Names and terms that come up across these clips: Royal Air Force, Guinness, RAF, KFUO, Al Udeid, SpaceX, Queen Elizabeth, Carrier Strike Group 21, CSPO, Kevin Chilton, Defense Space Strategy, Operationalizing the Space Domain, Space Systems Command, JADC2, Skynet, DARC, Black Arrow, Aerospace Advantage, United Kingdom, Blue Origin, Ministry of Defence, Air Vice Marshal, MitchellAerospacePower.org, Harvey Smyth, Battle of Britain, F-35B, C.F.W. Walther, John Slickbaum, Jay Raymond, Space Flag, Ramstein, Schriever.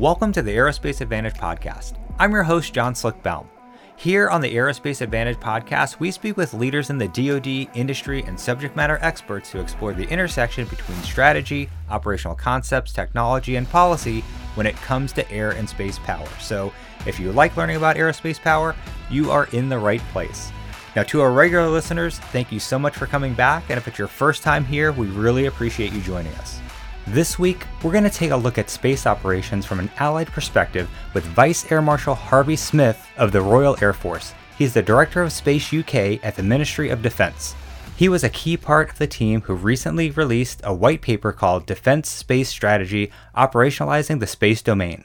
Welcome to the Aerospace Advantage podcast. I'm your host, John Slickbaum. Here on the Aerospace Advantage podcast, we speak with leaders in the DoD, industry, and subject matter experts who explore the intersection between strategy, operational concepts, technology, and policy when it comes to air and space power. So if you like learning about aerospace power, you are in the right place. Now, to our regular listeners, thank you so much for coming back. And if it's your first time here, we really appreciate you joining us. This week, we're going to take a look at space operations from an allied perspective with Vice Air Marshal Harvey Smyth of the Royal Air Force. He's the Director of Space UK at the Ministry of Defence. He was a key part of the team who recently released a white paper called Defense Space Strategy, Operationalizing the Space Domain.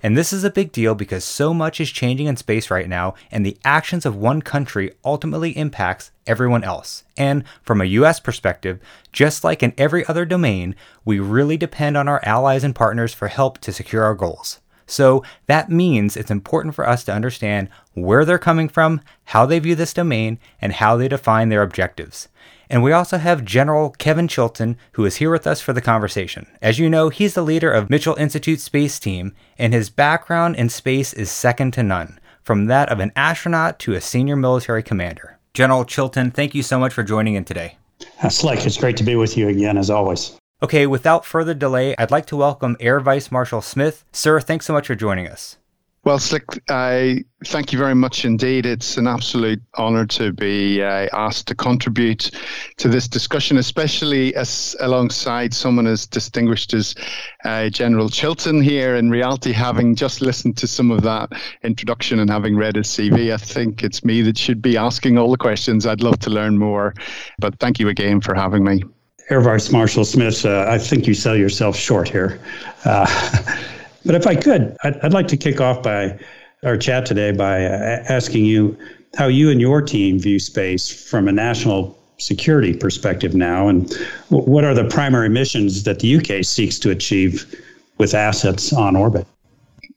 And this is a big deal because so much is changing in space right now, and the actions of one country ultimately impacts everyone else. And from a US perspective, just like in every other domain, we really depend on our allies and partners for help to secure our goals. So that means it's important for us to understand where they're coming from, how they view this domain, and how they define their objectives. And we also have General Kevin Chilton, who is here with us for the conversation. As you know, he's the leader of Mitchell Institute Space Team, and his background in space is second to none, from that of an astronaut to a senior military commander. General Chilton, thank you so much for joining in today. Slick, it's great to be with you again, as always. Okay, without further delay, I'd like to welcome Air Vice Marshal Smyth. Sir, thanks so much for joining us. Well, Slick, I thank you very much indeed. It's an absolute honor to be asked to contribute to this discussion, especially alongside someone as distinguished as General Chilton here. In reality, having just listened to some of that introduction and having read his CV, I think it's me that should be asking all the questions. I'd love to learn more, but thank you again for having me. Air Vice Marshal Smyth, I think you sell yourself short here. But if I could, I'd like to kick off by our chat today by asking you how you and your team view space from a national security perspective now, and what are the primary missions that the UK seeks to achieve with assets on orbit?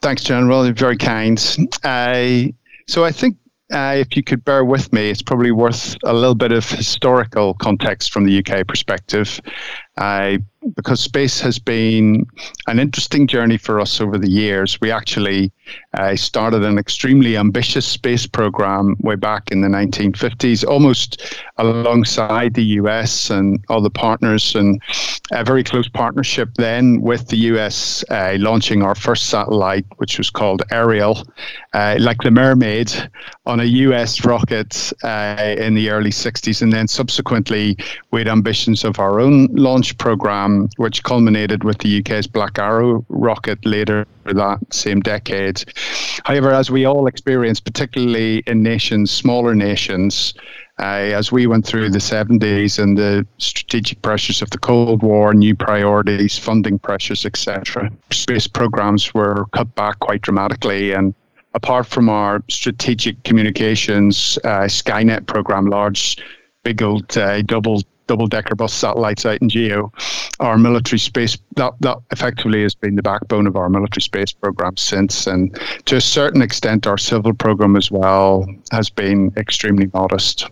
Thanks, General. You're very kind. So I think if you could bear with me, it's probably worth a little bit of historical context from the UK perspective. Because space has been an interesting journey for us over the years. We actually started an extremely ambitious space program way back in the 1950s, almost alongside the US and other partners, and a very close partnership then with the US launching our first satellite, which was called Ariel, like the mermaid, on a US rocket in the early 60s. And then subsequently, we had ambitions of our own launch program, which culminated with the UK's Black Arrow rocket later that same decade. However, as we all experienced, particularly in smaller nations, as we went through the 70s and the strategic pressures of the Cold War, new priorities, funding pressures, etc., space programs were cut back quite dramatically. And apart from our strategic communications Skynet program, big old double-decker bus satellites out in GEO, our military space, that effectively has been the backbone of our military space program since. And to a certain extent, our civil program as well has been extremely modest.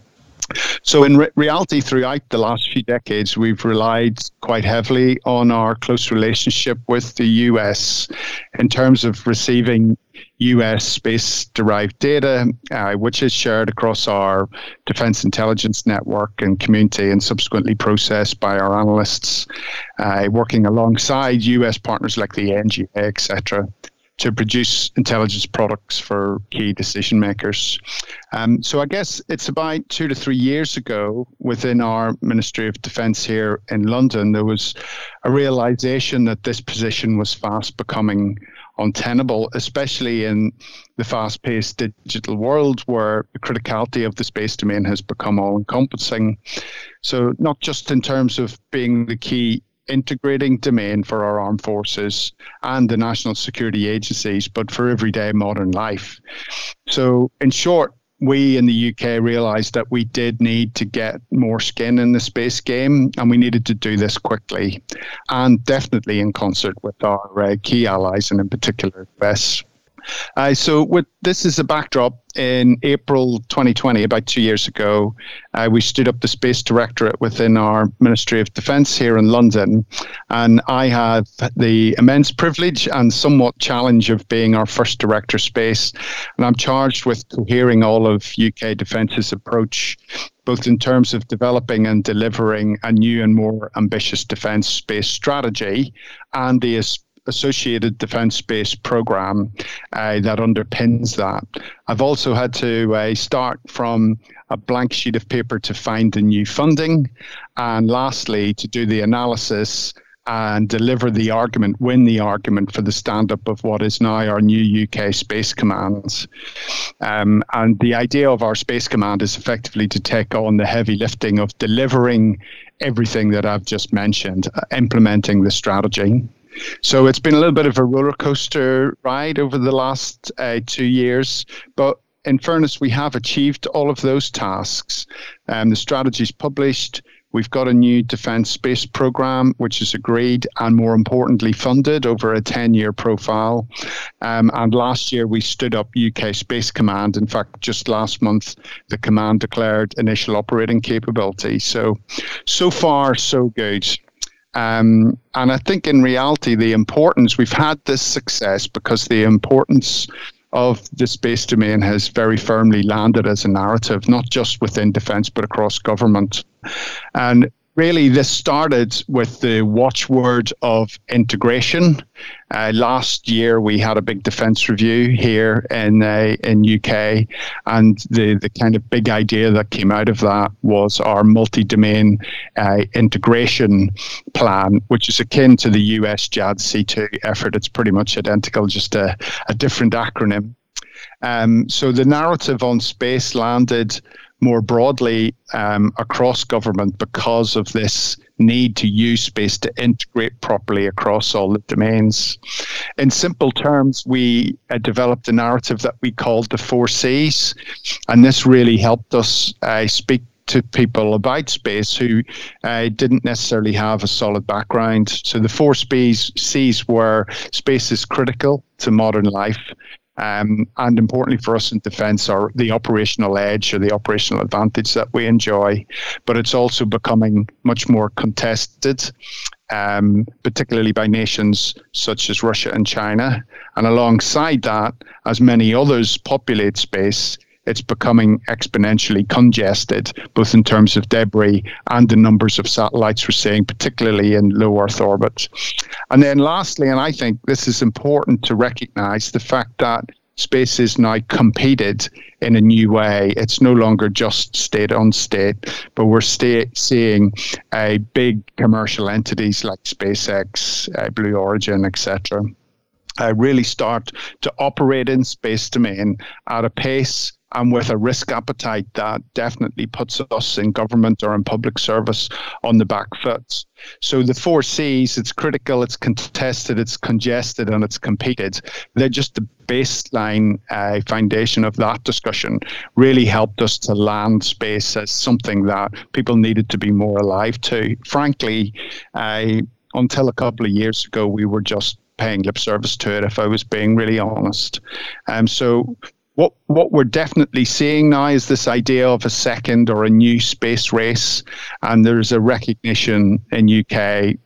So in reality, throughout the last few decades, we've relied quite heavily on our close relationship with the US in terms of receiving US space-derived data, which is shared across our defense intelligence network and community and subsequently processed by our analysts, working alongside US partners like the NGA, etc., to produce intelligence products for key decision makers. So I guess it's about 2 to 3 years ago within our Ministry of Defence here in London, there was a realisation that this position was fast becoming untenable, especially in the fast-paced digital world where the criticality of the space domain has become all-encompassing. So not just in terms of being the key integrating domain for our armed forces and the national security agencies, but for everyday modern life. So in short, we in the UK realised that we did need to get more skin in the space game, and we needed to do this quickly and definitely in concert with our key allies and in particular the US. So this is a backdrop. In April 2020, about 2 years ago, we stood up the Space Directorate within our Ministry of Defence here in London. And I had the immense privilege and somewhat challenge of being our first Director of Space. And I'm charged with cohering all of UK Defence's approach, both in terms of developing and delivering a new and more ambitious defence space strategy and the associated defence space programme that underpins that. I've also had to start from a blank sheet of paper to find the new funding, and lastly, to do the analysis and deliver the argument, win the argument for the stand-up of what is now our new UK Space Command. And the idea of our Space Command is effectively to take on the heavy lifting of delivering everything that I've just mentioned, implementing the strategy. So it's been a little bit of a roller coaster ride over the last 2 years, but in fairness, we have achieved all of those tasks. The strategy's published. We've got a new defence space programme, which is agreed and, more importantly, funded over a 10-year profile. And last year, we stood up UK Space Command. In fact, just last month, the command declared initial operating capability. So far, so good. And I think in reality, the importance, we've had this success because the importance of the space domain has very firmly landed as a narrative, not just within defence, but across government. And really, this started with the watchword of integration. Last year, we had a big defence review here in UK, and the kind of big idea that came out of that was our multi-domain integration plan, which is akin to the US JADC2 effort. It's pretty much identical, just a different acronym. So the narrative on space landed more broadly across government because of this need to use space to integrate properly across all the domains. In simple terms, we developed a narrative that we called the 4 C's, and this really helped us speak to people about space who didn't necessarily have a solid background. So the 4 C's were space is critical to modern life, and importantly for us in defence are the operational edge or the operational advantage that we enjoy, but it's also becoming much more contested, particularly by nations such as Russia and China. And alongside that, as many others populate space, it's becoming exponentially congested, both in terms of debris and the numbers of satellites we're seeing, particularly in low Earth orbit. And then lastly, and I think this is important to recognize, the fact that space is now competed in a new way. It's no longer just state on state, but we're seeing big commercial entities like SpaceX, Blue Origin, etc. Really start to operate in space domain at a pace and with a risk appetite that definitely puts us in government or in public service on the back foot. So the 4 C's, it's critical, it's contested, it's congested, and it's competed. They're just the baseline foundation of that discussion. Really helped us to land space as something that people needed to be more alive to. Frankly, until a couple of years ago, we were just paying lip service to it, if I was being really honest. What we're definitely seeing now is this idea of a second or a new space race, and there's a recognition in UK,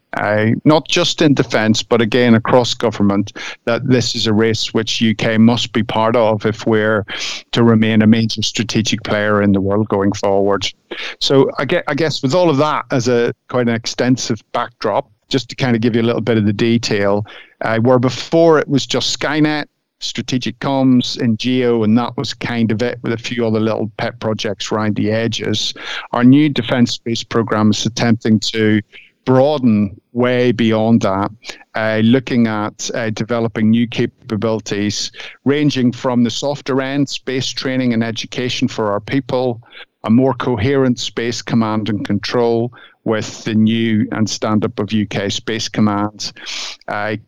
not just in defence, but again across government, that this is a race which UK must be part of if we're to remain a major strategic player in the world going forward. So I guess with all of that as a quite an extensive backdrop, just to kind of give you a little bit of the detail, where before it was just Skynet, strategic comms, NGO, and that was kind of it, with a few other little pet projects around the edges. Our new defence space programme is attempting to broaden way beyond that, looking at developing new capabilities, ranging from the softer end, space training and education for our people, a more coherent space command and control with the new and stand-up of UK Space Command,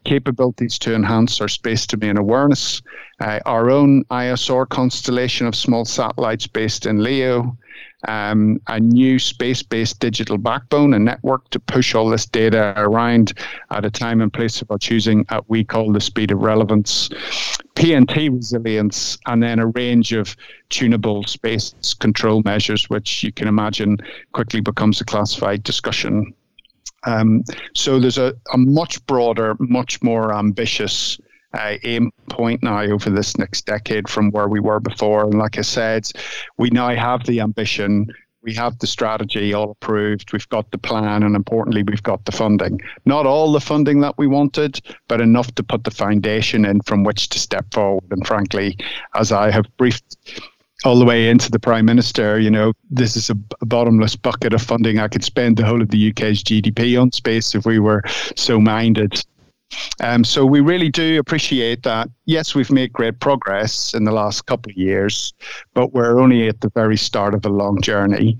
capabilities to enhance our space domain awareness, our own ISR constellation of small satellites based in LEO, a new space-based digital backbone and network to push all this data around at a time and place of our choosing at we call the speed of relevance. PNT resilience, and then a range of tunable space control measures, which you can imagine quickly becomes a classified discussion. So there's a much broader, much more ambitious aim point now over this next decade from where we were before. And like I said, we now have the ambition, we have the strategy all approved, we've got the plan, and importantly, we've got the funding. Not all the funding that we wanted, but enough to put the foundation in from which to step forward. And frankly, as I have briefed all the way into the Prime Minister, you know, this is a bottomless bucket of funding. I could spend the whole of the UK's GDP on space if we were so minded. So we really do appreciate that. Yes, we've made great progress in the last couple of years, but we're only at the very start of a long journey.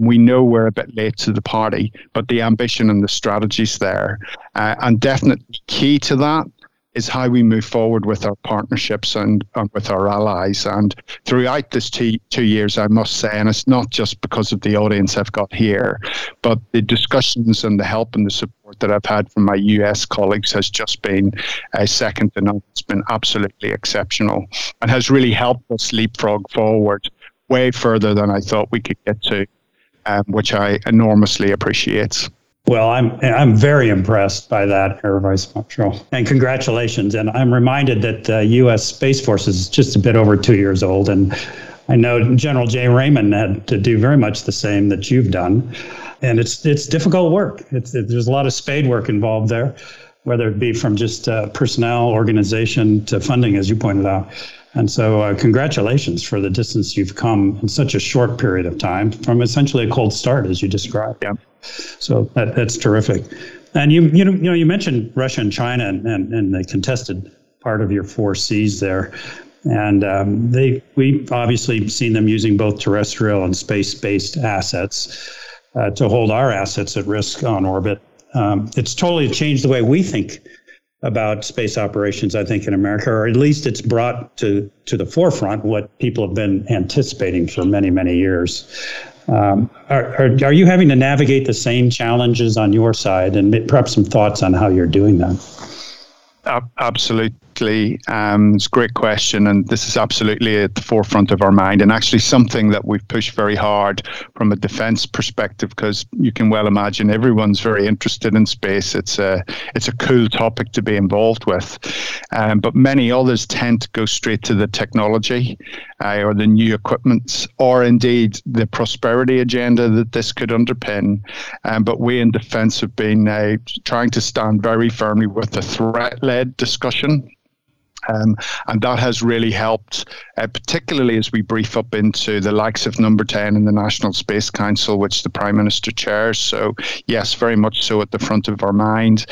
We know we're a bit late to the party, but the ambition and the strategy's there. And definitely key to that is how we move forward with our partnerships and with our allies. And throughout this two years, I must say, and it's not just because of the audience I've got here, but the discussions and the help and the support that I've had from my US colleagues has just been second to none. It's been absolutely exceptional and has really helped us leapfrog forward way further than I thought we could get to, which I enormously appreciate. Well, I'm very impressed by that, Air Vice Marshal, and congratulations. And I'm reminded that the U.S. Space Force is just a bit over 2 years old, and I know General Jay Raymond had to do very much the same that you've done, and it's difficult work. There's a lot of spade work involved there, whether it be from just personnel, organization, to funding, as you pointed out. And so congratulations for the distance you've come in such a short period of time from essentially a cold start, as you described. Yeah. So that's terrific. And you know, you mentioned Russia and China and the contested part of your four C's there. And we've obviously seen them using both terrestrial and space-based assets to hold our assets at risk on orbit. It's totally changed the way we think about space operations, I think, in America, or at least it's brought to the forefront what people have been anticipating for many, many years. Are you having to navigate the same challenges on your side, and perhaps some thoughts on how you're doing that? Absolutely. It's a great question, and this is absolutely at the forefront of our mind, and actually something that we've pushed very hard from a defense perspective, because you can well imagine everyone's very interested in space. It's a cool topic to be involved with, but many others tend to go straight to the technology or the new equipment, or indeed the prosperity agenda that this could underpin. But we in defense have been trying to stand very firmly with the threat-led discussion. And that has really helped, particularly as we brief up into the likes of number 10 in the National Space Council, which the Prime Minister chairs. So, yes, very much so at the front of our mind.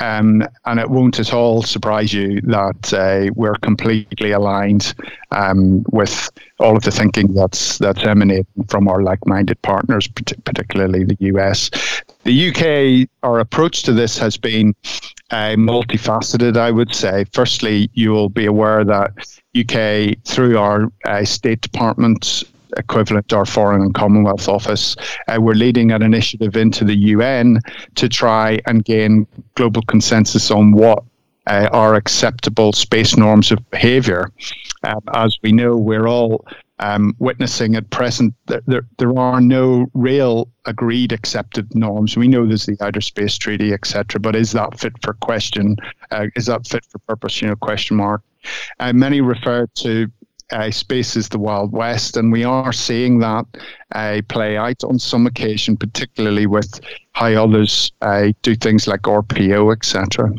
And it won't at all surprise you that we're completely aligned with all of the thinking that's emanating from our like-minded partners, particularly the US. The UK, our approach to this has been multifaceted, I would say. Firstly, you will be aware that UK, through our State Department equivalent, our Foreign and Commonwealth Office, we're leading an initiative into the UN to try and gain global consensus on what are acceptable space norms of behaviour. As we know, we're all witnessing at present that there are no real agreed accepted norms. We know there's the Outer Space Treaty, etc., but is that fit for question? Is that fit for purpose? You know, question mark. Many refer to space as the Wild West, and we are seeing that play out on some occasion, particularly with how others do things like RPO, etc.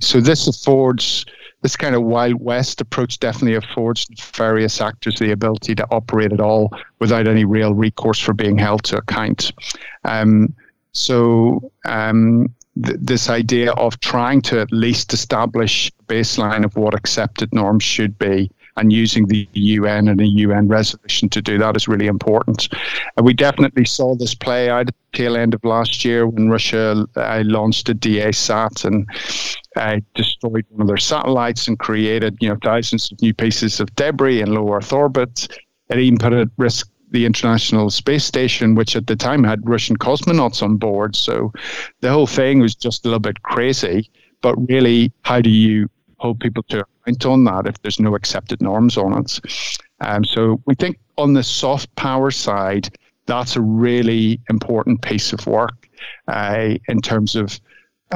So this kind of Wild West approach definitely affords various actors the ability to operate at all without any real recourse for being held to account. This idea of trying to at least establish a baseline of what accepted norms should be, and using the UN and a UN resolution to do that is really important. And we definitely saw this play out at the tail end of last year when Russia launched a DASAT and destroyed one of their satellites and created, you know, thousands of new pieces of debris in low Earth orbit. It even put at risk the International Space Station, which at the time had Russian cosmonauts on board. So the whole thing was just a little bit crazy. But really, how do you hold people to account on that if there's no accepted norms on it. So we think on the soft power side, that's a really important piece of work in terms of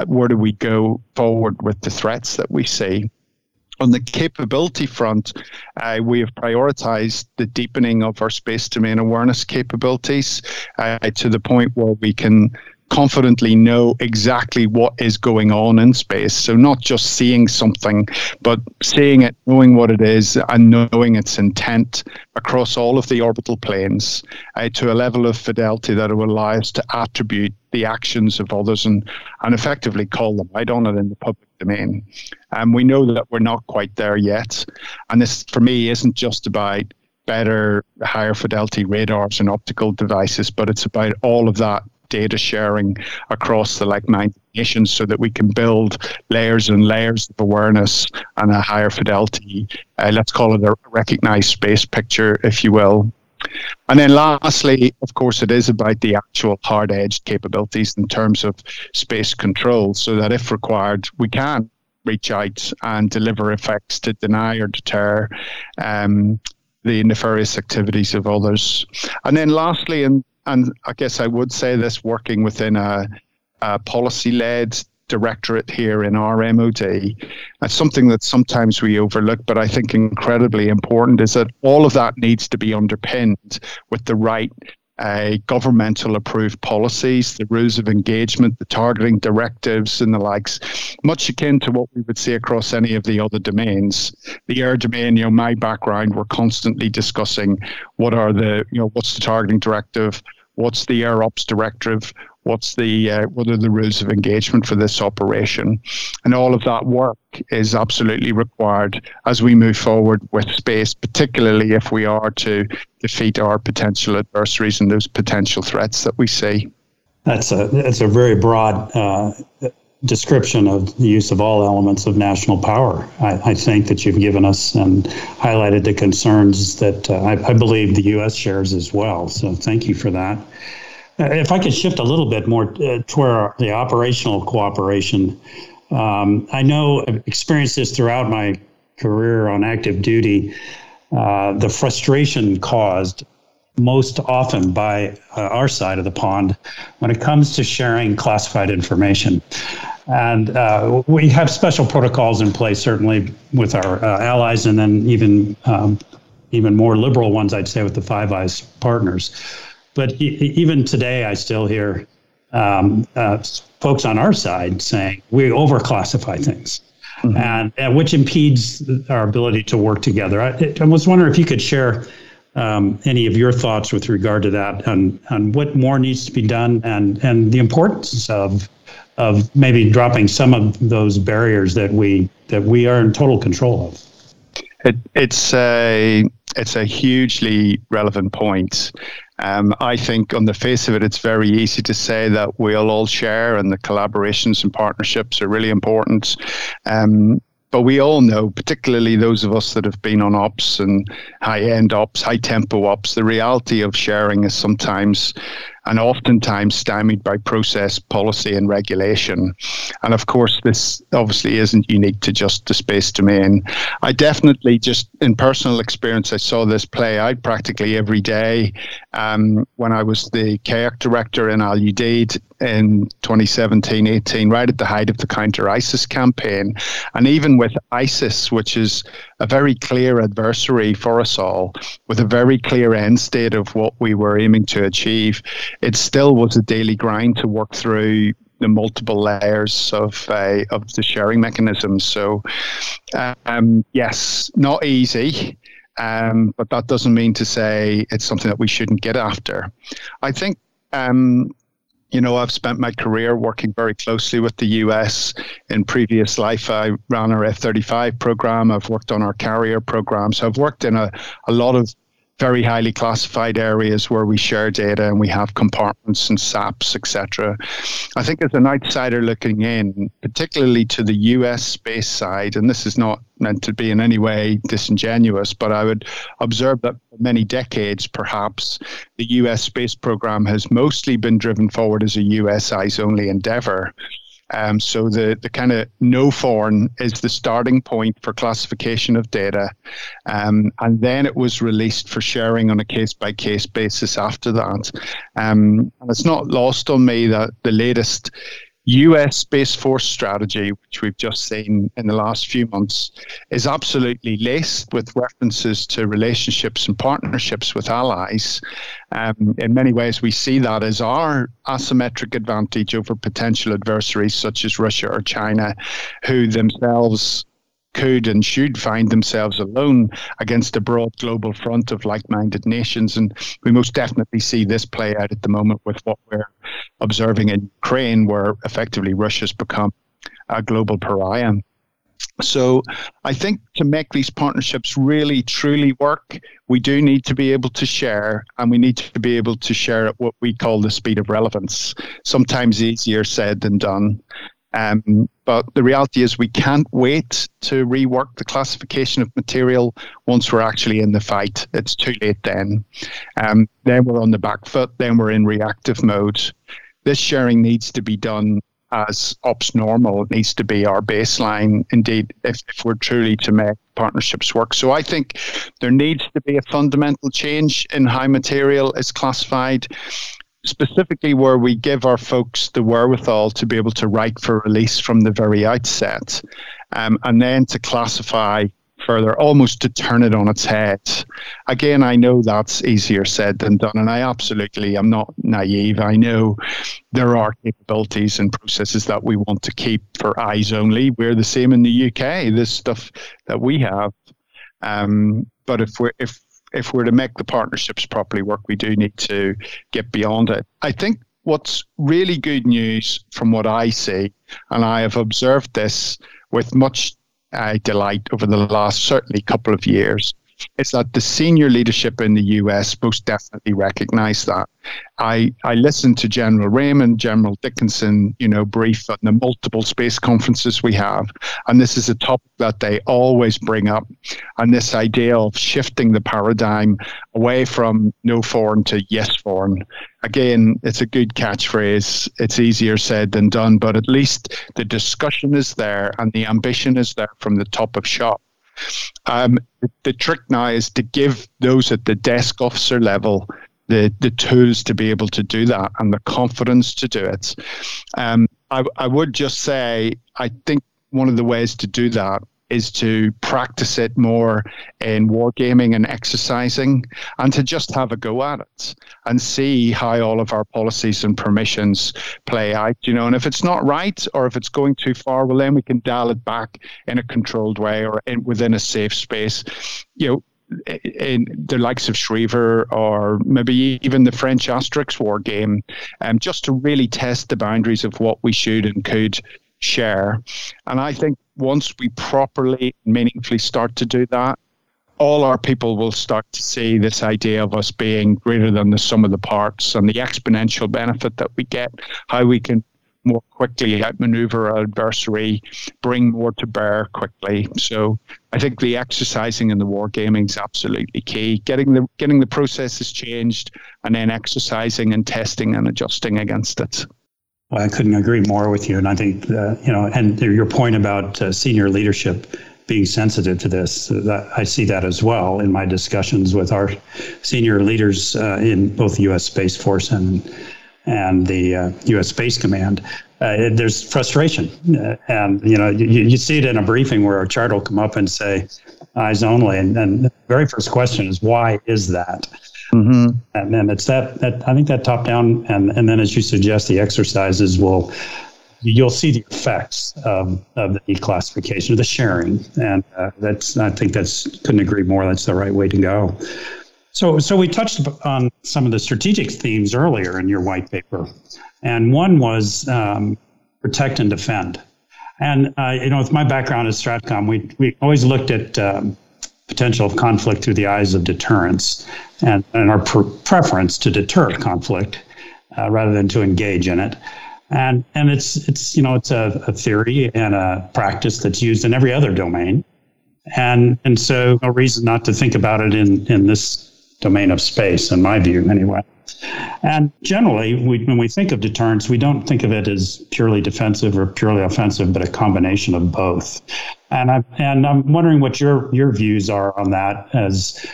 where do we go forward with the threats that we see. On the capability front, we have prioritized the deepening of our space domain awareness capabilities to the point where we can confidently know exactly what is going on in space. So not just seeing something, but seeing it, knowing what it is, and knowing its intent across all of the orbital planes to a level of fidelity that will allow us to attribute the actions of others and effectively call them out on it in the public domain. And we know that we're not quite there yet. And this, for me, isn't just about better, higher fidelity radars and optical devices, but it's about all of that data sharing across the like-minded nations so that we can build layers and layers of awareness and a higher fidelity, let's call it a recognized space picture, if you will. And then lastly, of course, it is about the actual hard-edged capabilities in terms of space control so that if required, we can reach out and deliver effects to deny or deter the nefarious activities of others. And then lastly, and I guess I would say this, working within a policy-led directorate here in our MOD, that's something that sometimes we overlook, but I think incredibly important, is that all of that needs to be underpinned with the right governmental approved policies, the rules of engagement, the targeting directives and the likes, much akin to what we would see across any of the other domains. The air domain, you know, my background, we're constantly discussing what are the, you know, what's the targeting directive, what's the air ops directive, what's the what are the rules of engagement for this operation. And all of that work is absolutely required as we move forward with space, particularly if we are to defeat our potential adversaries and those potential threats that we see. That's a very broad description of the use of all elements of national power, I think, that you've given us and highlighted the concerns that I believe the U.S. shares as well. So thank you for that. If I could shift a little bit more toward the operational cooperation, I know I've experienced this throughout my career on active duty, the frustration caused most often by our side of the pond when it comes to sharing classified information. And we have special protocols in place, certainly with our allies, and then even more liberal ones, I'd say, with the Five Eyes partners. But even today, I still hear folks on our side saying we overclassify things, mm-hmm. and which impedes our ability to work together. I was wondering if you could share any of your thoughts with regard to that, and what more needs to be done, and the importance of maybe dropping some of those barriers that we are in total control of. It's a hugely relevant point. I think on the face of it, it's very easy to say that we'll all share and the collaborations and partnerships are really important. But we all know, particularly those of us that have been on ops and high-end ops, high-tempo ops, the reality of sharing is sometimes and oftentimes stymied by process, policy, and regulation. And of course, this obviously isn't unique to just the space domain. I definitely just, in personal experience, I saw this play out practically every day when I was the CAIC director in Al Udeid in 2017-18, right at the height of the counter-ISIS campaign. And even with ISIS, which is a very clear adversary for us all, with a very clear end state of what we were aiming to achieve, it still was a daily grind to work through the multiple layers of the sharing mechanisms. So, yes, not easy. But that doesn't mean to say it's something that we shouldn't get after. I think, you know, I've spent my career working very closely with the US. In previous life, I ran our F-35 program. I've worked on our Carrier program. So I've worked in a lot of very highly classified areas where we share data and we have compartments and SAPs, etc. I think as an outsider looking in, particularly to the US space side, and this is not meant to be in any way disingenuous, but I would observe that for many decades, perhaps, the US space program has mostly been driven forward as a US eyes only endeavor. So the kind of no foreign is the starting point for classification of data. And then it was released for sharing on a case-by-case basis after that. And it's not lost on me that the latest US Space Force strategy, which we've just seen in the last few months, is absolutely laced with references to relationships and partnerships with allies. In many ways, we see that as our asymmetric advantage over potential adversaries such as Russia or China, who themselves could and should find themselves alone against a broad global front of like-minded nations. And we most definitely see this play out at the moment with what we're observing in Ukraine, where effectively Russia's become a global pariah. So I think to make these partnerships really, truly work, we do need to be able to share, and we need to be able to share at what we call the speed of relevance, sometimes easier said than done. But the reality is we can't wait to rework the classification of material once we're actually in the fight. It's too late then. Then we're on the back foot. Then we're in reactive mode. This sharing needs to be done as ops normal. It needs to be our baseline, indeed, if we're truly to make partnerships work. So I think there needs to be a fundamental change in how material is classified, specifically where we give our folks the wherewithal to be able to write for release from the very outset, and then to classify further, almost to turn it on its head. Again, I know that's easier said than done, and I absolutely am not naive. I know there are capabilities and processes that we want to keep for eyes only. We're the same in the UK, this stuff that we have. But if we're to make the partnerships properly work, we do need to get beyond it. I think what's really good news from what I see, and I have observed this with much delight over the last certainly couple of years, is that the senior leadership in the US most definitely recognize that. I listened to General Raymond, General Dickinson, brief on the multiple space conferences we have. And this is a topic that they always bring up. And this idea of shifting the paradigm away from no foreign to yes foreign. Again, it's a good catchphrase. It's easier said than done, but at least the discussion is there and the ambition is there from the top of shop. The trick now is to give those at the desk officer level the tools to be able to do that and the confidence to do it. I would just say, I think one of the ways to do that is to practice it more in wargaming and exercising, and to just have a go at it and see how all of our policies and permissions play out, and if it's not right or if it's going too far, well, then we can dial it back in a controlled way or within a safe space. In the likes of Schriever or maybe even the French Asterix war game, just to really test the boundaries of what we should and could share. And I think once we properly, meaningfully start to do that, all our people will start to see this idea of us being greater than the sum of the parts and the exponential benefit that we get, how we can more quickly outmaneuver our adversary, bring more to bear quickly. So I think the exercising and the wargaming is absolutely key. Getting the processes changed and then exercising and testing and adjusting against it. Well, I couldn't agree more with you. And I think, and your point about senior leadership being sensitive to this, that I see that as well in my discussions with our senior leaders in both the U.S. Space Force and the U.S. Space Command. There's frustration. And you see it in a briefing where a chart will come up and say, eyes only. And the very first question is, why is that? Mm-hmm. And then it's that I think that top down and then, as you suggest, the exercises you'll see the effects of the declassification, of the sharing. And couldn't agree more. That's the right way to go. So we touched on some of the strategic themes earlier in your white paper. And one was protect and defend. And, with my background as Stratcom, we always looked at potential of conflict through the eyes of deterrence and our preference to deter conflict rather than to engage in it. And it's a theory and a practice that's used in every other domain. And so no reason not to think about it in this domain of space, in my view anyway. And generally, when we think of deterrence, we don't think of it as purely defensive or purely offensive, but a combination of both. And I'm wondering what your views are on that as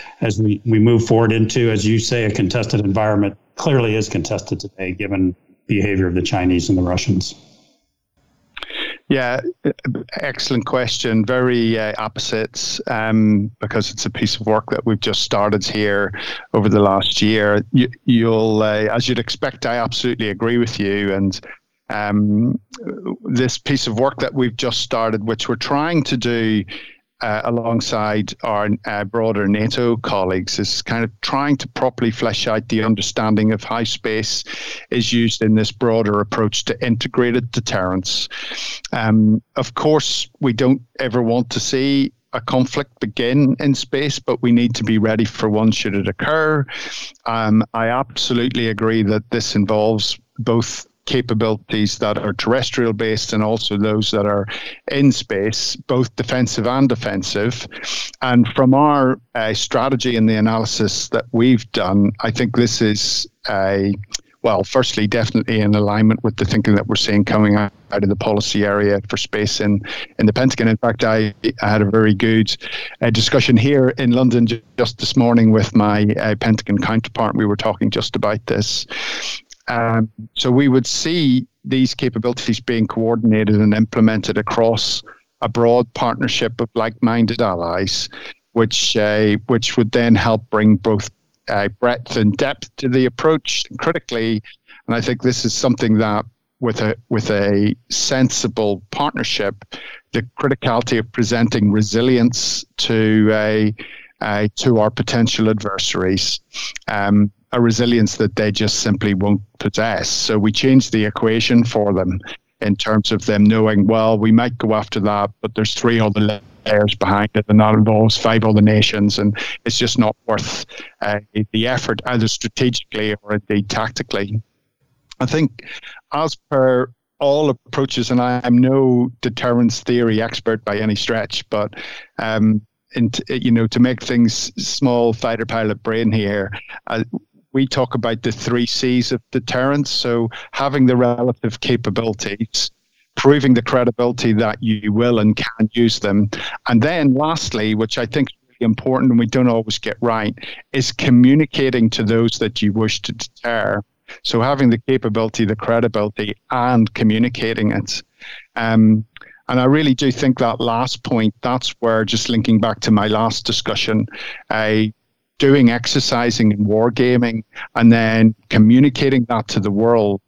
we move forward into, as you say, a contested environment. Clearly is contested today, given behavior of the Chinese and the Russians. Yeah, excellent question. Very opposites, because it's a piece of work that we've just started here over the last year. You'll, as you'd expect, I absolutely agree with you. And this piece of work that we've just started, which we're trying to do alongside our broader NATO colleagues, is kind of trying to properly flesh out the understanding of how space is used in this broader approach to integrated deterrence. Of course, we don't ever want to see a conflict begin in space, but we need to be ready for one should it occur. I absolutely agree that this involves both capabilities that are terrestrial based and also those that are in space, both defensive and offensive. And from our strategy and the analysis that we've done, I think this is firstly, definitely in alignment with the thinking that we're seeing coming out of the policy area for space in the Pentagon. In fact, I had a very good discussion here in London just this morning with my Pentagon counterpart. We were talking just about this. So we would see these capabilities being coordinated and implemented across a broad partnership of like-minded allies, which would then help bring both breadth and depth to the approach. Critically, and I think this is something that with a sensible partnership, the criticality of presenting resilience to our potential adversaries. A resilience that they just simply won't possess. So we change the equation for them in terms of them knowing, well, we might go after that, but there's 3 other layers behind it, and that involves 5 other nations, and it's just not worth the effort, either strategically or indeed tactically. I think as per all approaches, and I am no deterrence theory expert by any stretch, but to make things small fighter pilot brain here, we talk about the 3 C's of deterrence. So having the relative capabilities, proving the credibility that you will and can use them. And then lastly, which I think is really important and we don't always get right, is communicating to those that you wish to deter. So having the capability, the credibility, and communicating it. And I really do think that last point, that's where, just linking back to my last discussion, doing exercising and wargaming, and then communicating that to the world,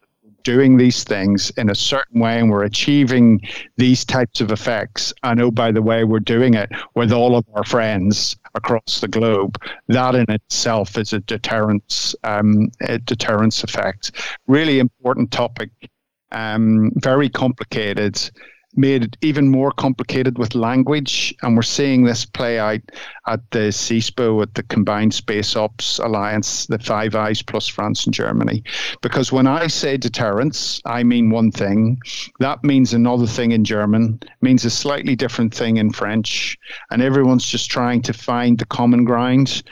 doing these things in a certain way, and we're achieving these types of effects. And oh, by the way, we're doing it with all of our friends across the globe. That in itself is a deterrence effect. Really important topic, very complicated, made even more complicated with language. And we're seeing this play out at the CSPO, at the Combined Space Ops Alliance, the Five Eyes plus France and Germany. Because when I say deterrence, I mean one thing. That means another thing in German, means a slightly different thing in French. And everyone's just trying to find the common ground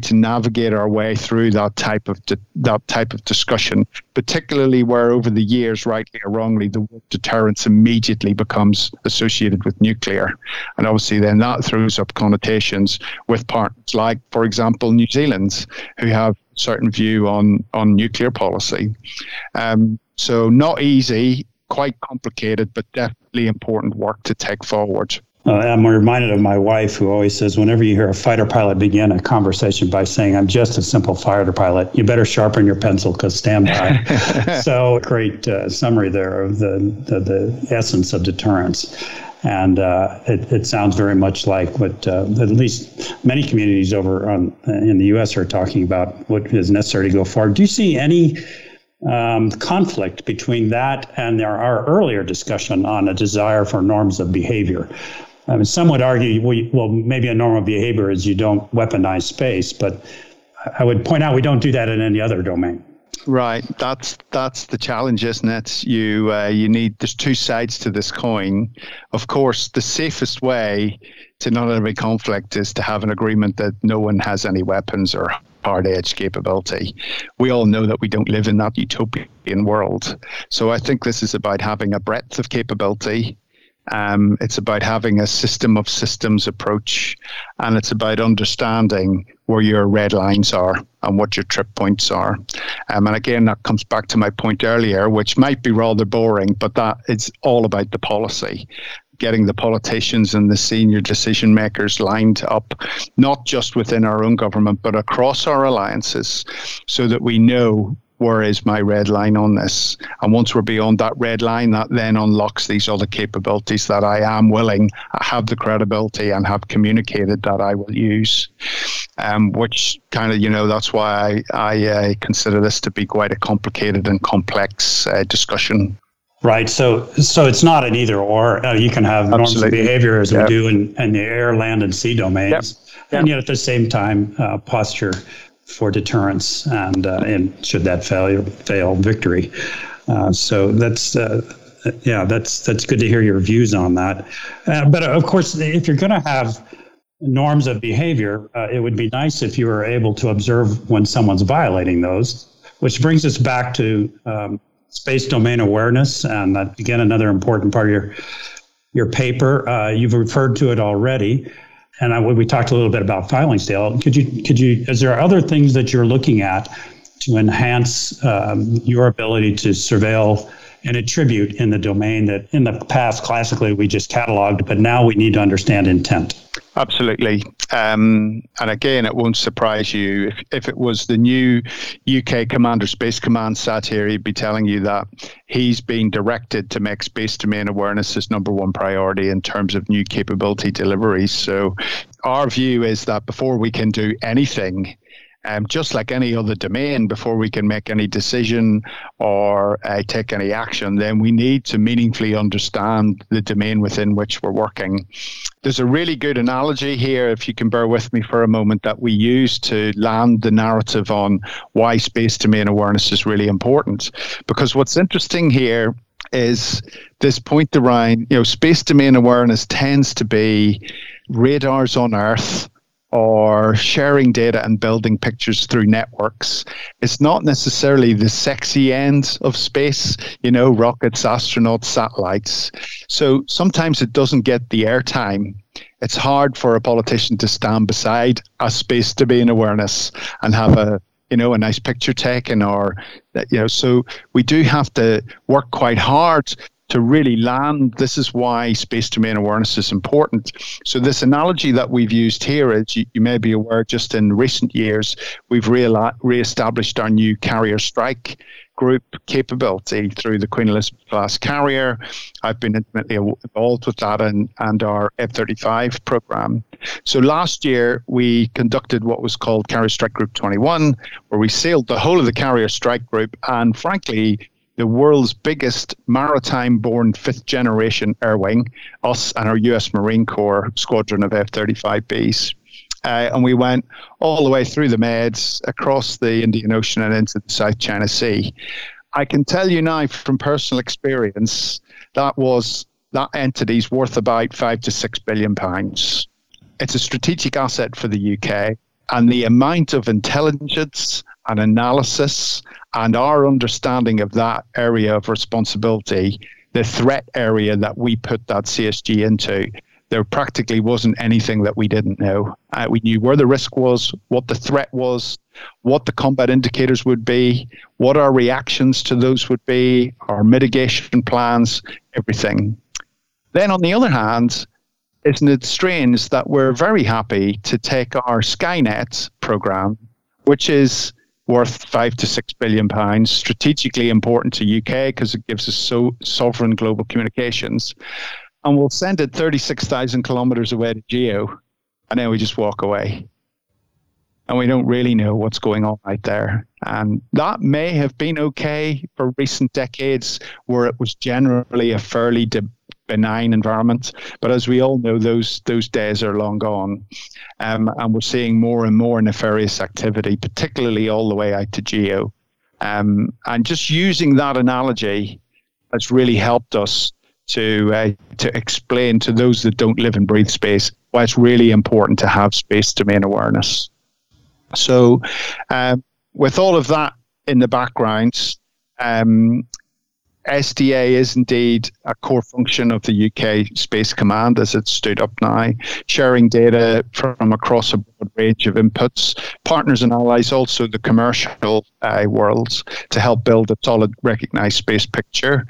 to navigate our way through that type of discussion, particularly where over the years, rightly or wrongly, the word deterrence immediately becomes associated with nuclear. And obviously then that throws up connotations with partners like, for example, New Zealand, who have a certain view on nuclear policy. So not easy, quite complicated, but definitely important work to take forward. I'm reminded of my wife, who always says, whenever you hear a fighter pilot begin a conversation by saying, I'm just a simple fighter pilot, you better sharpen your pencil, because stand by. So great summary there of the essence of deterrence. And it sounds very much like what at least many communities over in the U.S. are talking about, what is necessary to go forward. Do you see any conflict between that and our earlier discussion on a desire for norms of behavior? I mean, some would argue, well, maybe a normal behavior is you don't weaponize space, but I would point out we don't do that in any other domain. Right, that's the challenge, isn't it? There's 2 sides to this coin. Of course, the safest way to not have a conflict is to have an agreement that no one has any weapons or hard edge capability. We all know that we don't live in that utopian world. So I think this is about having a breadth of capability. It's about having a system of systems approach, and it's about understanding where your red lines are and what your trip points are. And again, that comes back to my point earlier, which might be rather boring, but that it's all about the policy, getting the politicians and the senior decision makers lined up, not just within our own government, but across our alliances, so that we know, where is my red line on this? And once we're beyond that red line, that then unlocks these other capabilities that I am willing, I have the credibility and have communicated that I will use, which kind of, you know, that's why I consider this to be quite a complicated and complex discussion. Right. So it's not an either or. You can have norms of behavior as we do in the air, land, and sea domains. Yep. And yet at the same time, posture for deterrence and should that fail victory. So that's good to hear your views on that. But of course, if you're going to have norms of behavior, it would be nice if you were able to observe when someone's violating those, which brings us back to space domain awareness. And that, again, another important part of your paper. You've referred to it already. And we talked a little bit about filing scale. Could you? Is there other things that you're looking at to enhance your ability to surveil and attribute in the domain that in the past classically we just cataloged, but now we need to understand intent? Absolutely. And again, it won't surprise you. If it was the new UK Commander Space Command sat here, he'd be telling you that he's been directed to make space domain awareness his number one priority in terms of new capability deliveries. So our view is that before we can do anything, just like any other domain, before we can make any decision or take any action, then we need to meaningfully understand the domain within which we're working. There's a really good analogy here, if you can bear with me for a moment, that we use to land the narrative on why space domain awareness is really important. Because what's interesting here is this point around, you know, space domain awareness tends to be radars on Earth, or sharing data and building pictures through networks. It's not necessarily the sexy end of space, you know, rockets, astronauts, satellites. So sometimes it doesn't get the airtime. It's hard for a politician to stand beside a space domain awareness and have a nice picture taken or, you know, so we do have to work quite hard to really land. This is why space domain awareness is important. So this analogy that we've used here is, you may be aware, just in recent years, we've reestablished our new Carrier Strike Group capability through the Queen Elizabeth class carrier. I've been intimately involved with that and our F-35 program. So last year, we conducted what was called Carrier Strike Group 21, where we sailed the whole of the Carrier Strike Group and, frankly, the world's biggest maritime-borne fifth-generation air wing, us and our U.S. Marine Corps squadron of F-35Bs. And we went all the way through the Meds, across the Indian Ocean and into the South China Sea. I can tell you now from personal experience, that entity's worth about £5 to £6 billion. It's a strategic asset for the UK, and the amount of intelligence and analysis and our understanding of that area of responsibility, the threat area that we put that CSG into, there practically wasn't anything that we didn't know. We knew where the risk was, what the threat was, what the combat indicators would be, what our reactions to those would be, our mitigation plans, everything. Then on the other hand, isn't it strange that we're very happy to take our Skynet program, which is worth £5 to £6 billion, strategically important to UK because it gives us sovereign global communications. And we'll send it 36,000 kilometers away to GEO, and then we just walk away. And we don't really know what's going on out there. And that may have been okay for recent decades where it was generally a fairly benign environment. But as we all know, those days are long gone. And we're seeing more and more nefarious activity, particularly all the way out to GEO. And just using that analogy has really helped us to explain to those that don't live and breathe space why it's really important to have space domain awareness. So with all of that in the background, SDA is indeed a core function of the UK Space Command as it's stood up now, sharing data from across a broad range of inputs, partners and allies, also the commercial worlds, to help build a solid, recognised space picture.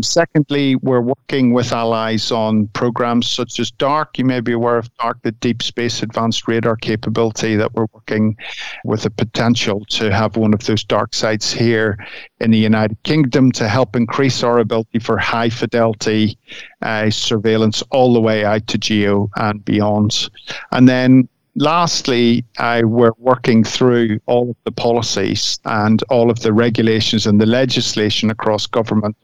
Secondly, we're working with allies on programmes such as DARC. You may be aware of DARC, the deep space advanced radar capability that we're working with a potential to have one of those DARC sites here in the United Kingdom to help increase our ability for high fidelity surveillance all the way out to GEO and beyond. And then lastly, we're working through all of the policies and all of the regulations and the legislation across government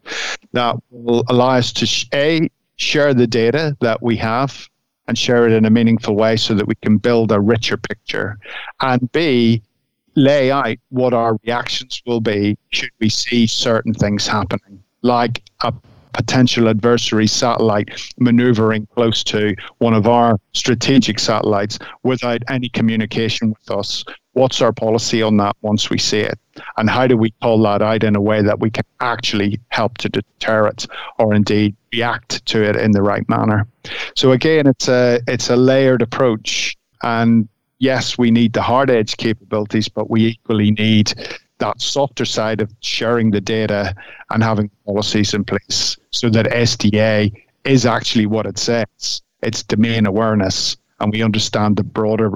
that will allow us to share the data that we have and share it in a meaningful way so that we can build a richer picture, and B, lay out what our reactions will be should we see certain things happening, like a potential adversary satellite maneuvering close to one of our strategic satellites without any communication with us. What's our policy on that once we see it? And how do we call that out in a way that we can actually help to deter it or indeed react to it in the right manner? So again, it's a layered approach. And yes, we need the hard edge capabilities, but we equally need that softer side of sharing the data and having policies in place so that SDA is actually what it says. It's domain awareness, and we understand the broader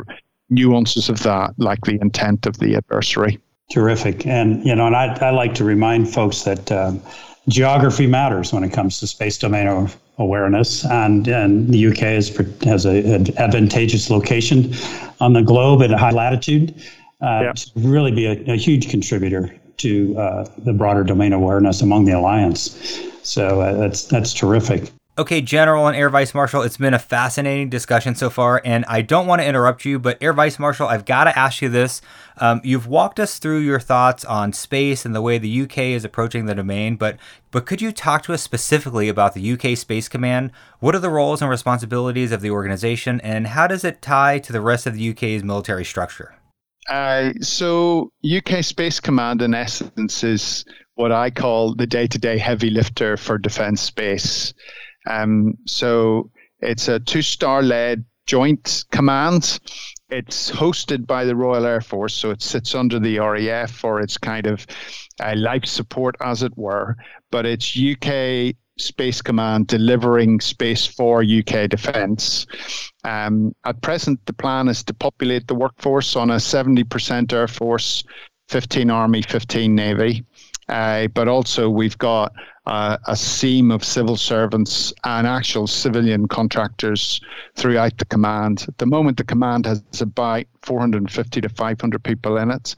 nuances of that, like the intent of the adversary. Terrific. And, you know, and I like to remind folks that geography matters when it comes to space domain awareness, and the UK has an advantageous location on the globe at a high latitude. To really be a huge contributor to the broader domain awareness among the alliance. So that's terrific. Okay, General and Air Vice Marshal, it's been a fascinating discussion so far, and I don't want to interrupt you, but Air Vice Marshal, I've got to ask you this. You've walked us through your thoughts on space and the way the UK is approaching the domain, but could you talk to us specifically about the UK Space Command? What are the roles and responsibilities of the organization, and how does it tie to the rest of the UK's military structure? So UK Space Command, in essence, is what I call the day-to-day heavy lifter for defense space. So it's a two-star-led joint command. It's hosted by the Royal Air Force, so it sits under the RAF, or it's kind of life support, as it were. But it's UK Space Command delivering space for UK defence. At present, the plan is to populate the workforce on a 70% Air Force, 15 Army, 15 Navy. But also we've got a seam of civil servants and actual civilian contractors throughout the command. At the moment, the command has about 450 to 500 people in it,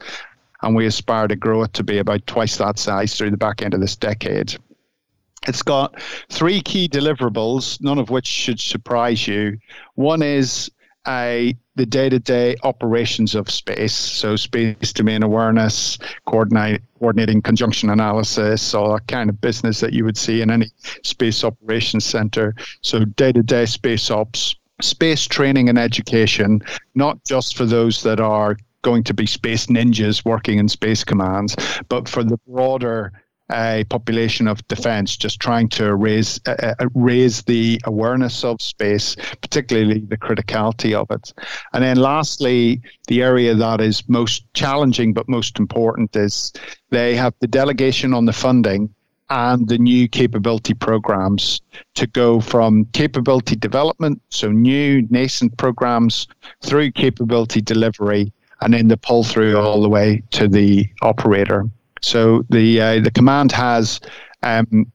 and we aspire to grow it to be about twice that size through the back end of this decade. It's got three key deliverables, none of which should surprise you. One is the day-to-day operations of space, so space domain awareness, coordinating conjunction analysis, all that kind of business that you would see in any space operations center. So day-to-day space ops, space training and education, not just for those that are going to be space ninjas working in Space Commands, but for the broader a population of defense, just trying to raise the awareness of space, particularly the criticality of it. And then lastly, the area that is most challenging but most important is they have the delegation on the funding and the new capability programs to go from capability development, so new nascent programs, through capability delivery, and then the pull through all the way to the operator. So the command has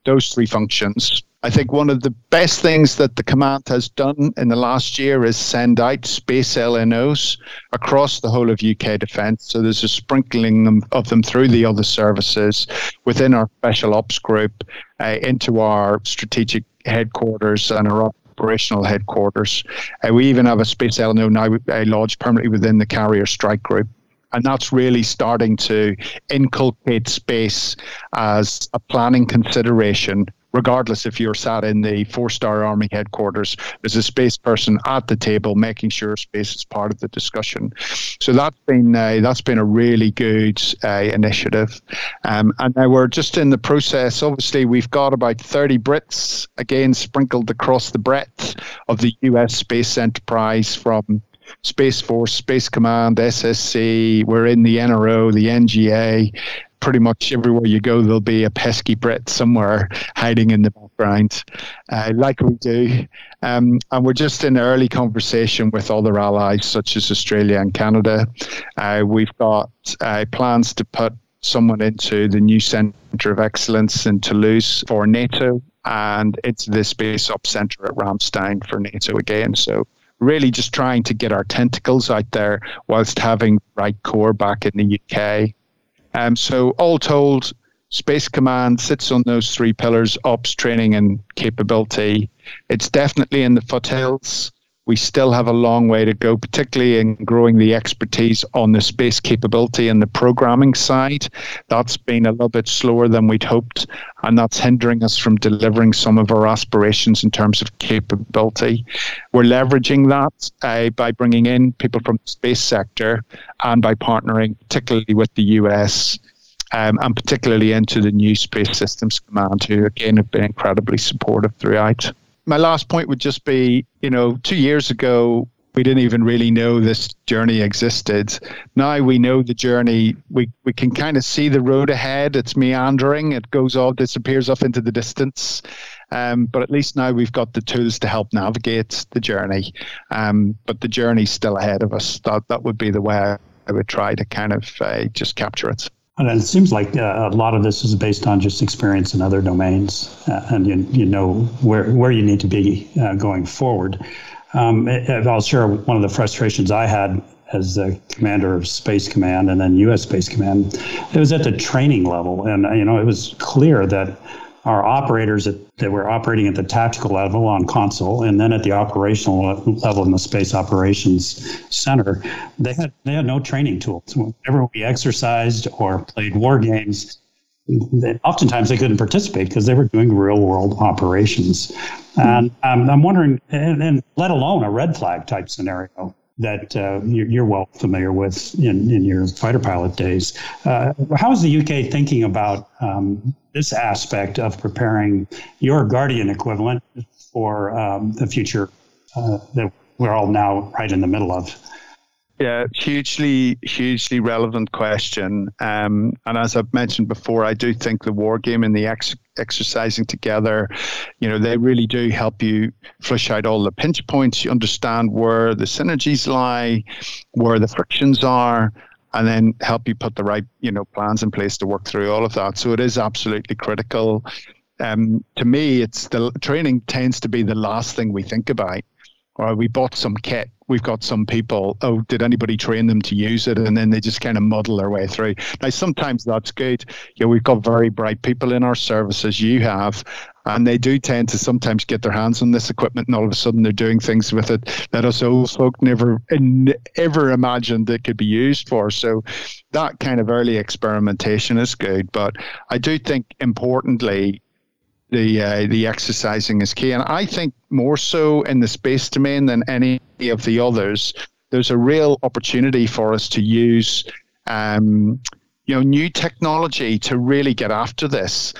those three functions. I think one of the best things that the command has done in the last year is send out space LNOs across the whole of UK defence. So there's a sprinkling of them through the other services within our special ops group into our strategic headquarters and our operational headquarters. We even have a space LNO now lodged permanently within the Carrier Strike Group. And that's really starting to inculcate space as a planning consideration regardless if you're sat in the four-star Army headquarters, there's a space person at the table making sure space is part of the discussion. So that's been a really good initiative. And now we're just in the process. Obviously, we've got about 30 Brits, again, sprinkled across the breadth of the US space enterprise from Space Force, Space Command, SSC. We're in the NRO, the NGA. Pretty much everywhere you go, there'll be a pesky Brit somewhere hiding in the background, like we do. And we're just in early conversation with other allies, such as Australia and Canada. We've got plans to put someone into the new Centre of Excellence in Toulouse for NATO, and it's the Space Up Centre at Ramstein for NATO again. So really just trying to get our tentacles out there whilst having the right core back in the UK. So all told, Space Command sits on those three pillars: ops, training, and capability. It's definitely in the foothills. We still have a long way to go, particularly in growing the expertise on the space capability and the programming side. That's been a little bit slower than we'd hoped, and that's hindering us from delivering some of our aspirations in terms of capability. We're leveraging that by bringing in people from the space sector and by partnering particularly with the US and particularly into the new Space Systems Command, who again have been incredibly supportive throughout. My last point would just be, 2 years ago, we didn't even really know this journey existed. Now we know the journey. We can kind of see the road ahead. It's meandering. It goes off, disappears off into the distance. But at least now we've got the tools to help navigate the journey. But the journey's still ahead of us. That would be the way I would try to kind of just capture it. And it seems like a lot of this is based on just experience in other domains, and you know where you need to be going forward. I'll share one of the frustrations I had as the commander of Space Command and then U.S. Space Command. It was at the training level, and it was clear that our operators that were operating at the tactical level on console and then at the operational level in the Space Operations Center, they had no training tools. Whenever we exercised or played war games, oftentimes they couldn't participate because they were doing real-world operations. And I'm wondering, and let alone a red flag type scenario that you're well familiar with in your fighter pilot days. How is the UK thinking about this aspect of preparing your Guardian equivalent for the future that we're all now right in the middle of? Yeah, hugely relevant question. And as I've mentioned before, I do think the war game and the exercising together, they really do help you flush out all the pinch points. You understand where the synergies lie, where the frictions are, and then help you put the right, plans in place to work through all of that. So it is absolutely critical. To me, it's the training tends to be the last thing we think about. Or we bought some kit, we've got some people, oh, did anybody train them to use it? And then they just kind of muddle their way through. Now, sometimes that's good. We've got very bright people in our services, you have, and they do tend to sometimes get their hands on this equipment and all of a sudden they're doing things with it that us old folk never imagined it could be used for. So that kind of early experimentation is good. But I do think, importantly, the exercising is key. And I think more so in the space domain than any of the others, there's a real opportunity for us to use new technology to really get after this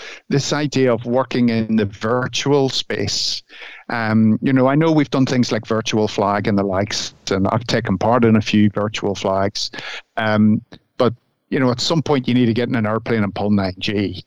idea of working in the virtual space. I know we've done things like virtual flag and the likes, and I've taken part in a few virtual flags. But at some point you need to get in an airplane and pull 9G.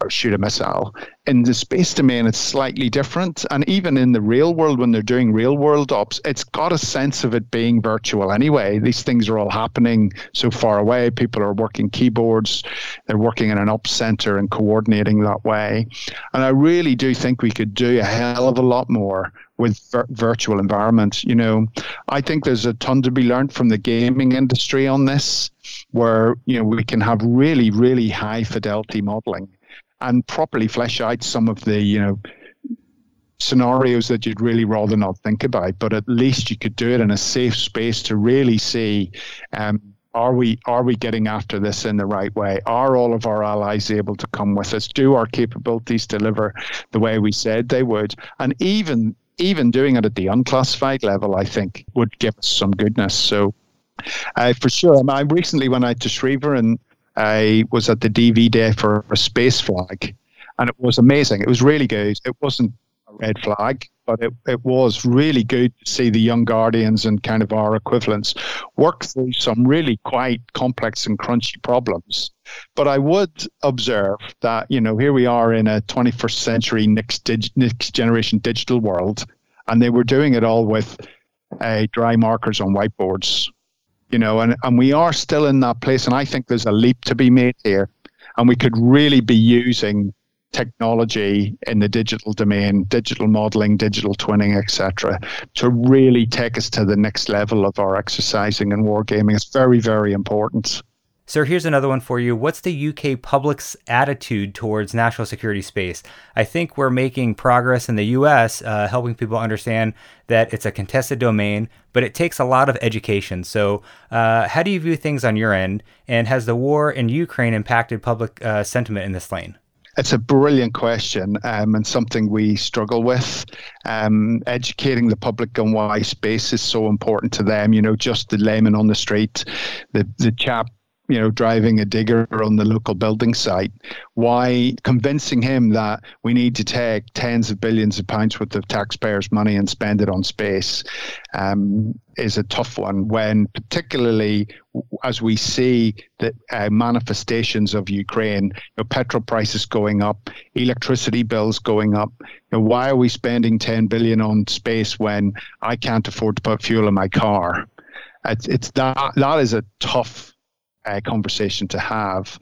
Or shoot a missile. In the space domain, it's slightly different. And even in the real world, when they're doing real world ops, it's got a sense of it being virtual anyway. These things are all happening so far away. People are working keyboards. They're working in an ops center and coordinating that way. And I really do think we could do a hell of a lot more with virtual environments. I think there's a ton to be learned from the gaming industry on this, where, we can have really, really high fidelity modeling and properly flesh out some of the, scenarios that you'd really rather not think about. But at least you could do it in a safe space to really see Are we getting after this in the right way? Are all of our allies able to come with us? Do our capabilities deliver the way we said they would? And even doing it at the unclassified level, I think, would give us some goodness. So, for sure. I recently went out to Schriever and I was at the DV day for a Space Flag, and it was amazing. It was really good. It wasn't a red flag, but it was really good to see the young Guardians and kind of our equivalents work through some really quite complex and crunchy problems. But I would observe that, you know, here we are in a 21st century next generation digital world, and they were doing it all with dry markers on whiteboards, you know, and we are still in that place. And I think there's a leap to be made here, and we could really be using technology in the digital domain, digital modeling, digital twinning, etc., to really take us to the next level of our exercising and wargaming. It's very, very important. Sir, here's another one for you. What's the UK public's attitude towards national security space? I think we're making progress in the US, helping people understand that it's a contested domain, but it takes a lot of education. So how do you view things on your end? And has the war in Ukraine impacted public sentiment in this lane? It's a brilliant question, and something we struggle with. Educating the public on why space is so important to them. You know, just the layman on the street, the chap, you know, driving a digger on the local building site. Why convincing him that we need to take tens of billions of pounds worth of taxpayers' money and spend it on space is a tough one, when particularly as we see the manifestations of Ukraine, you know, petrol prices going up, electricity bills going up. You know, why are we spending 10 billion on space when I can't afford to put fuel in my car? It's that is a tough conversation to have.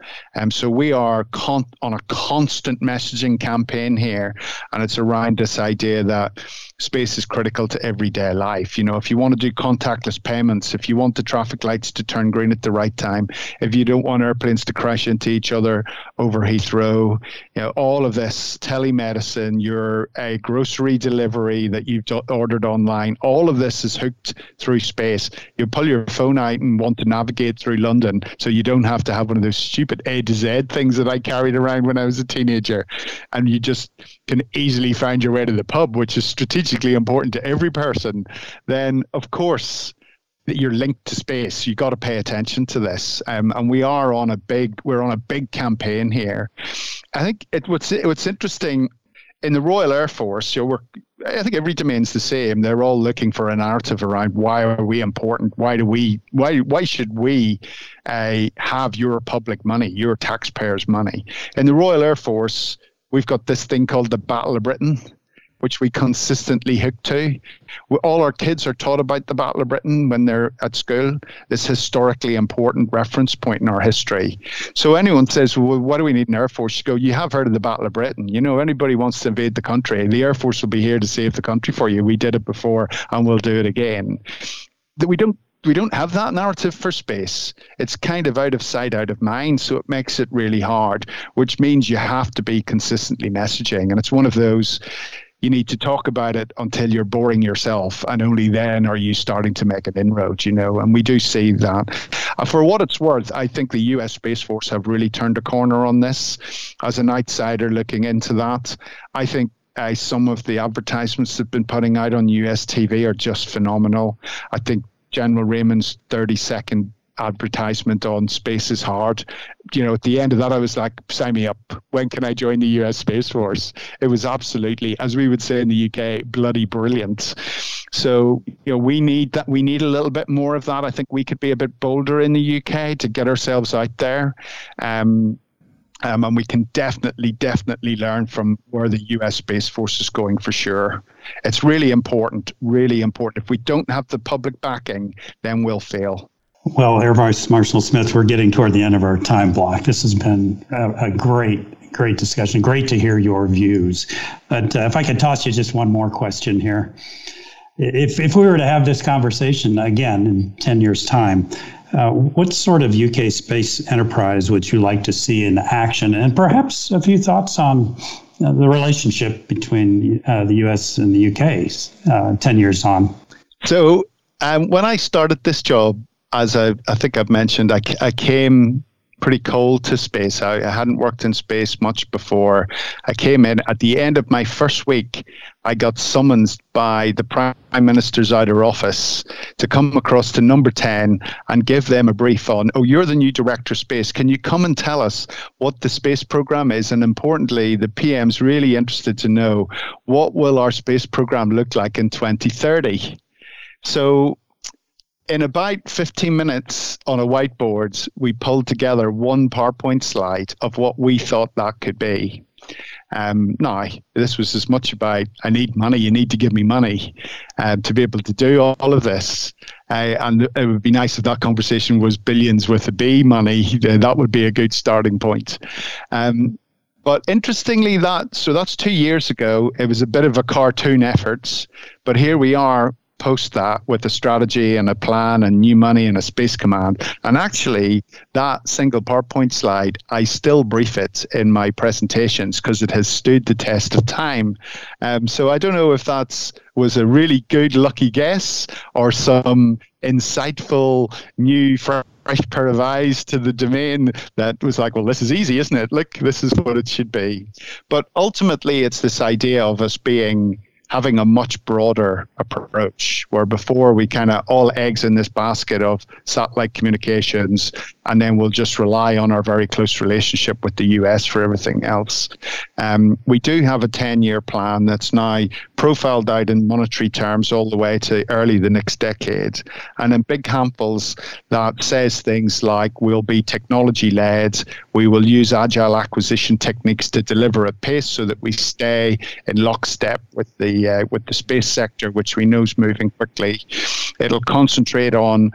So we are on a constant messaging campaign here, and it's around this idea that space is critical to everyday life. You know, if you want to do contactless payments, if you want the traffic lights to turn green at the right time, if you don't want airplanes to crash into each other over Heathrow, you know, all of this telemedicine, your grocery delivery that you've ordered online, all of this is hooked through space. You pull your phone out and want to navigate through London, so you don't have to have one of those stupid A to Z things that I carried around when I was a teenager. And you just can easily find your way to the pub, which is strategically important to every person. Then, of course, you're linked to space. You got to pay attention to this. And we are on a big campaign here. I think what's interesting in the Royal Air Force, you know, I think every domain's the same. They're all looking for a narrative around why are we important? Why should we have your public money, your taxpayers' money? In the Royal Air Force, we've got this thing called the Battle of Britain, which we consistently hook to. All our kids are taught about the Battle of Britain when they're at school. This historically important reference point in our history. So anyone says, well, what do we need an Air Force? You go, you have heard of the Battle of Britain. You know, anybody wants to invade the country, the Air Force will be here to save the country for you. We did it before and we'll do it again. We don't have that narrative for space. It's kind of out of sight, out of mind, so it makes it really hard, which means you have to be consistently messaging. And it's one of those, you need to talk about it until you're boring yourself, and only then are you starting to make an inroad, you know, and we do see that. For what it's worth, I think the US Space Force have really turned a corner on this. As an outsider looking into that, I think some of the advertisements they've been putting out on US TV are just phenomenal. I think General Raymond's 30-second advertisement on space is hard. You know, at the end of that, I was like, sign me up. When can I join the US Space Force? It was absolutely, as we would say in the UK, bloody brilliant. So, you know, we need that. We need a little bit more of that. I think we could be a bit bolder in the UK to get ourselves out there. And we can definitely learn from where the US Space Force is going, for sure. It's really important. If we don't have the public backing, then we'll fail. Well, Air Vice Marshal Smyth, we're getting toward the end of our time block. This has been a great discussion. Great to hear your views. But if I could toss you just one more question here. If we were to have this conversation again in 10 years' time, what sort of UK space enterprise would you like to see in action? And perhaps a few thoughts on the relationship between the US and the UK 10 years on. So when I started this job, as I think I've mentioned, I came pretty cold to space. I hadn't worked in space much before. I came in at the end of my first week. I got summoned by the Prime Minister's outer office to come across to number 10 and give them a brief on, oh, you're the new director of space. Can you come and tell us what the space program is? And importantly, the PM's really interested to know, what will our space program look like in 2030? So in about 15 minutes on a whiteboard, we pulled together one PowerPoint slide of what we thought that could be. Now, this was as much about, I need money, you need to give me money to be able to do all of this. And it would be nice if that conversation was billions with a B money. That would be a good starting point. But interestingly, that's 2 years ago. It was a bit of a cartoon effort, but here we are, post that, with a strategy and a plan and new money and a space command. And actually, that single PowerPoint slide, I still brief it in my presentations because it has stood the test of time. So I don't know if that was a really good lucky guess or some insightful new fresh pair of eyes to the domain that was like, well, this is easy, isn't it? Look, this is what it should be. But ultimately, it's this idea of us having a much broader approach, where before we kind of all eggs in this basket of satellite communications, and then we'll just rely on our very close relationship with the US for everything else. We do have a 10-year plan that's now profiled out in monetary terms all the way to early the next decade. And in big handfuls, that says things like, we'll be technology-led, we will use agile acquisition techniques to deliver at pace so that we stay in lockstep with the space sector, which we know is moving quickly. It'll concentrate on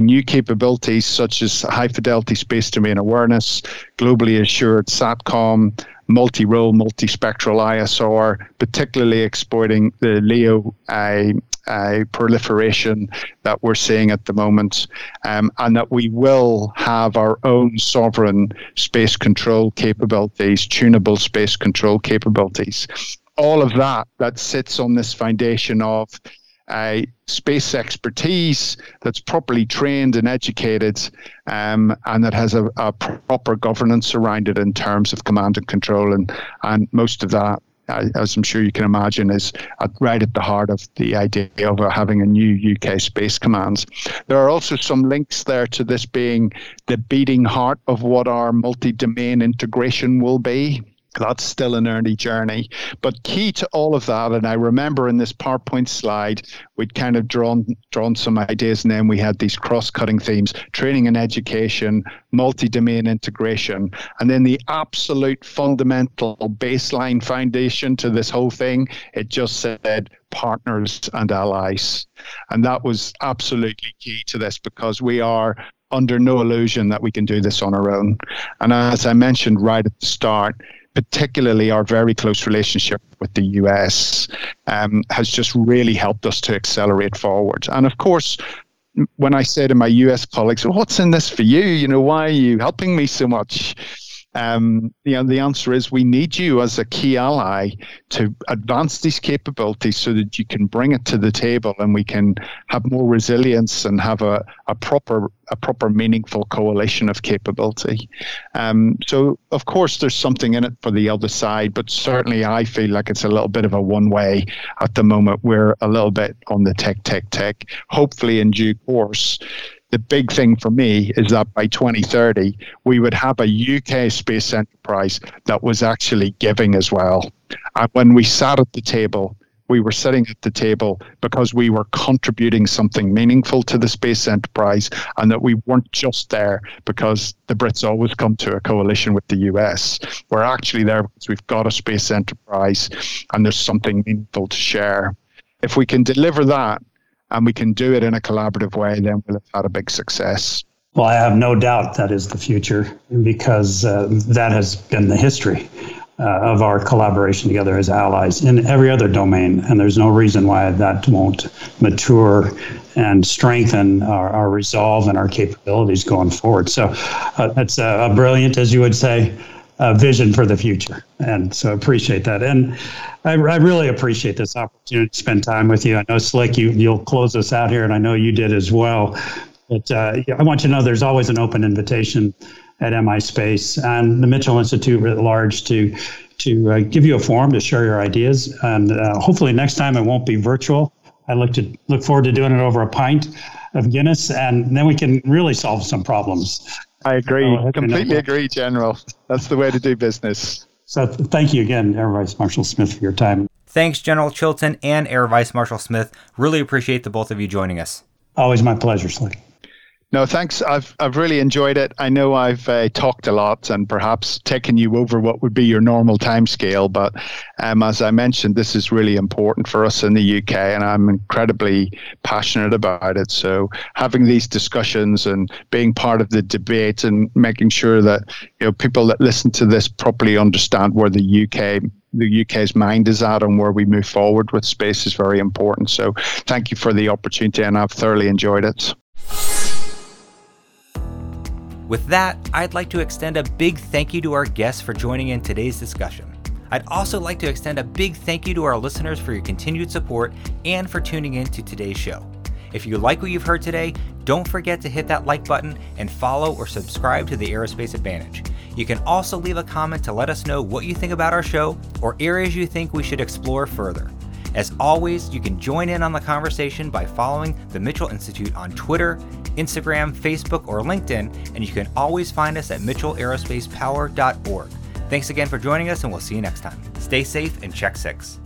new capabilities such as high-fidelity space domain awareness, globally assured SATCOM, multi-role, multispectral ISR, particularly exploiting the LEO proliferation that we're seeing at the moment, and that we will have our own sovereign space control capabilities, tunable space control capabilities. All of that sits on this foundation of space expertise that's properly trained and educated, and that has a proper governance around it in terms of command and control. And most of that, as I'm sure you can imagine, is right at the heart of the idea of having a new UK space command. There are also some links there to this being the beating heart of what our multi-domain integration will be. That's still an early journey. But key to all of that, and I remember in this PowerPoint slide, we'd kind of drawn some ideas, and then we had these cross-cutting themes: training and education, multi-domain integration, and then the absolute fundamental baseline foundation to this whole thing, it just said partners and allies. And that was absolutely key to this, because we are under no illusion that we can do this on our own. And as I mentioned right at the start, particularly our very close relationship with the US has just really helped us to accelerate forward. And of course, when I say to my US colleagues, well, what's in this for you? You know, why are you helping me so much? The answer is, we need you as a key ally to advance these capabilities so that you can bring it to the table and we can have more resilience and have a proper meaningful coalition of capability. So of course there's something in it for the other side, but certainly I feel like it's a little bit of a one way at the moment. We're a little bit on the tech. Hopefully in due course, the big thing for me is that by 2030, we would have a UK space enterprise that was actually giving as well. And when we sat at the table, we were sitting at the table because we were contributing something meaningful to the space enterprise, and that we weren't just there because the Brits always come to a coalition with the US. We're actually there because we've got a space enterprise and there's something meaningful to share. If we can deliver that, and we can do it in a collaborative way, then we'll have had a big success. Well, I have no doubt that is the future, because that has been the history of our collaboration together as allies in every other domain. And there's no reason why that won't mature and strengthen our resolve and our capabilities going forward. So that's a brilliant, as you would say, vision for the future. And so I appreciate that. And I really appreciate this opportunity to spend time with you. I know, Slick, you'll close us out here, and I know you did as well. But I want you to know there's always an open invitation at MI Space and the Mitchell Institute writ large to give you a forum to share your ideas. And hopefully next time it won't be virtual. I look forward to doing it over a pint of Guinness, and then we can really solve some problems. I agree. Completely agree, General. That's the way to do business. So thank you again, Air Vice Marshal Smyth, for your time. Thanks, General Chilton and Air Vice Marshal Smyth. Really appreciate the both of you joining us. Always my pleasure, Slick. No, thanks. I've really enjoyed it. I know I've talked a lot and perhaps taken you over what would be your normal time scale. But as I mentioned, this is really important for us in the UK, and I'm incredibly passionate about it. So having these discussions and being part of the debate and making sure that people that listen to this properly understand where the UK's mind is at and where we move forward with space is very important. So thank you for the opportunity, and I've thoroughly enjoyed it. With that, I'd like to extend a big thank you to our guests for joining in today's discussion. I'd also like to extend a big thank you to our listeners for your continued support and for tuning in to today's show. If you like what you've heard today, don't forget to hit that like button and follow or subscribe to the Aerospace Advantage. You can also leave a comment to let us know what you think about our show or areas you think we should explore further. As always, you can join in on the conversation by following the Mitchell Institute on Twitter, Instagram, Facebook, or LinkedIn, and you can always find us at MitchellAerospacePower.org. Thanks again for joining us, and we'll see you next time. Stay safe and check six.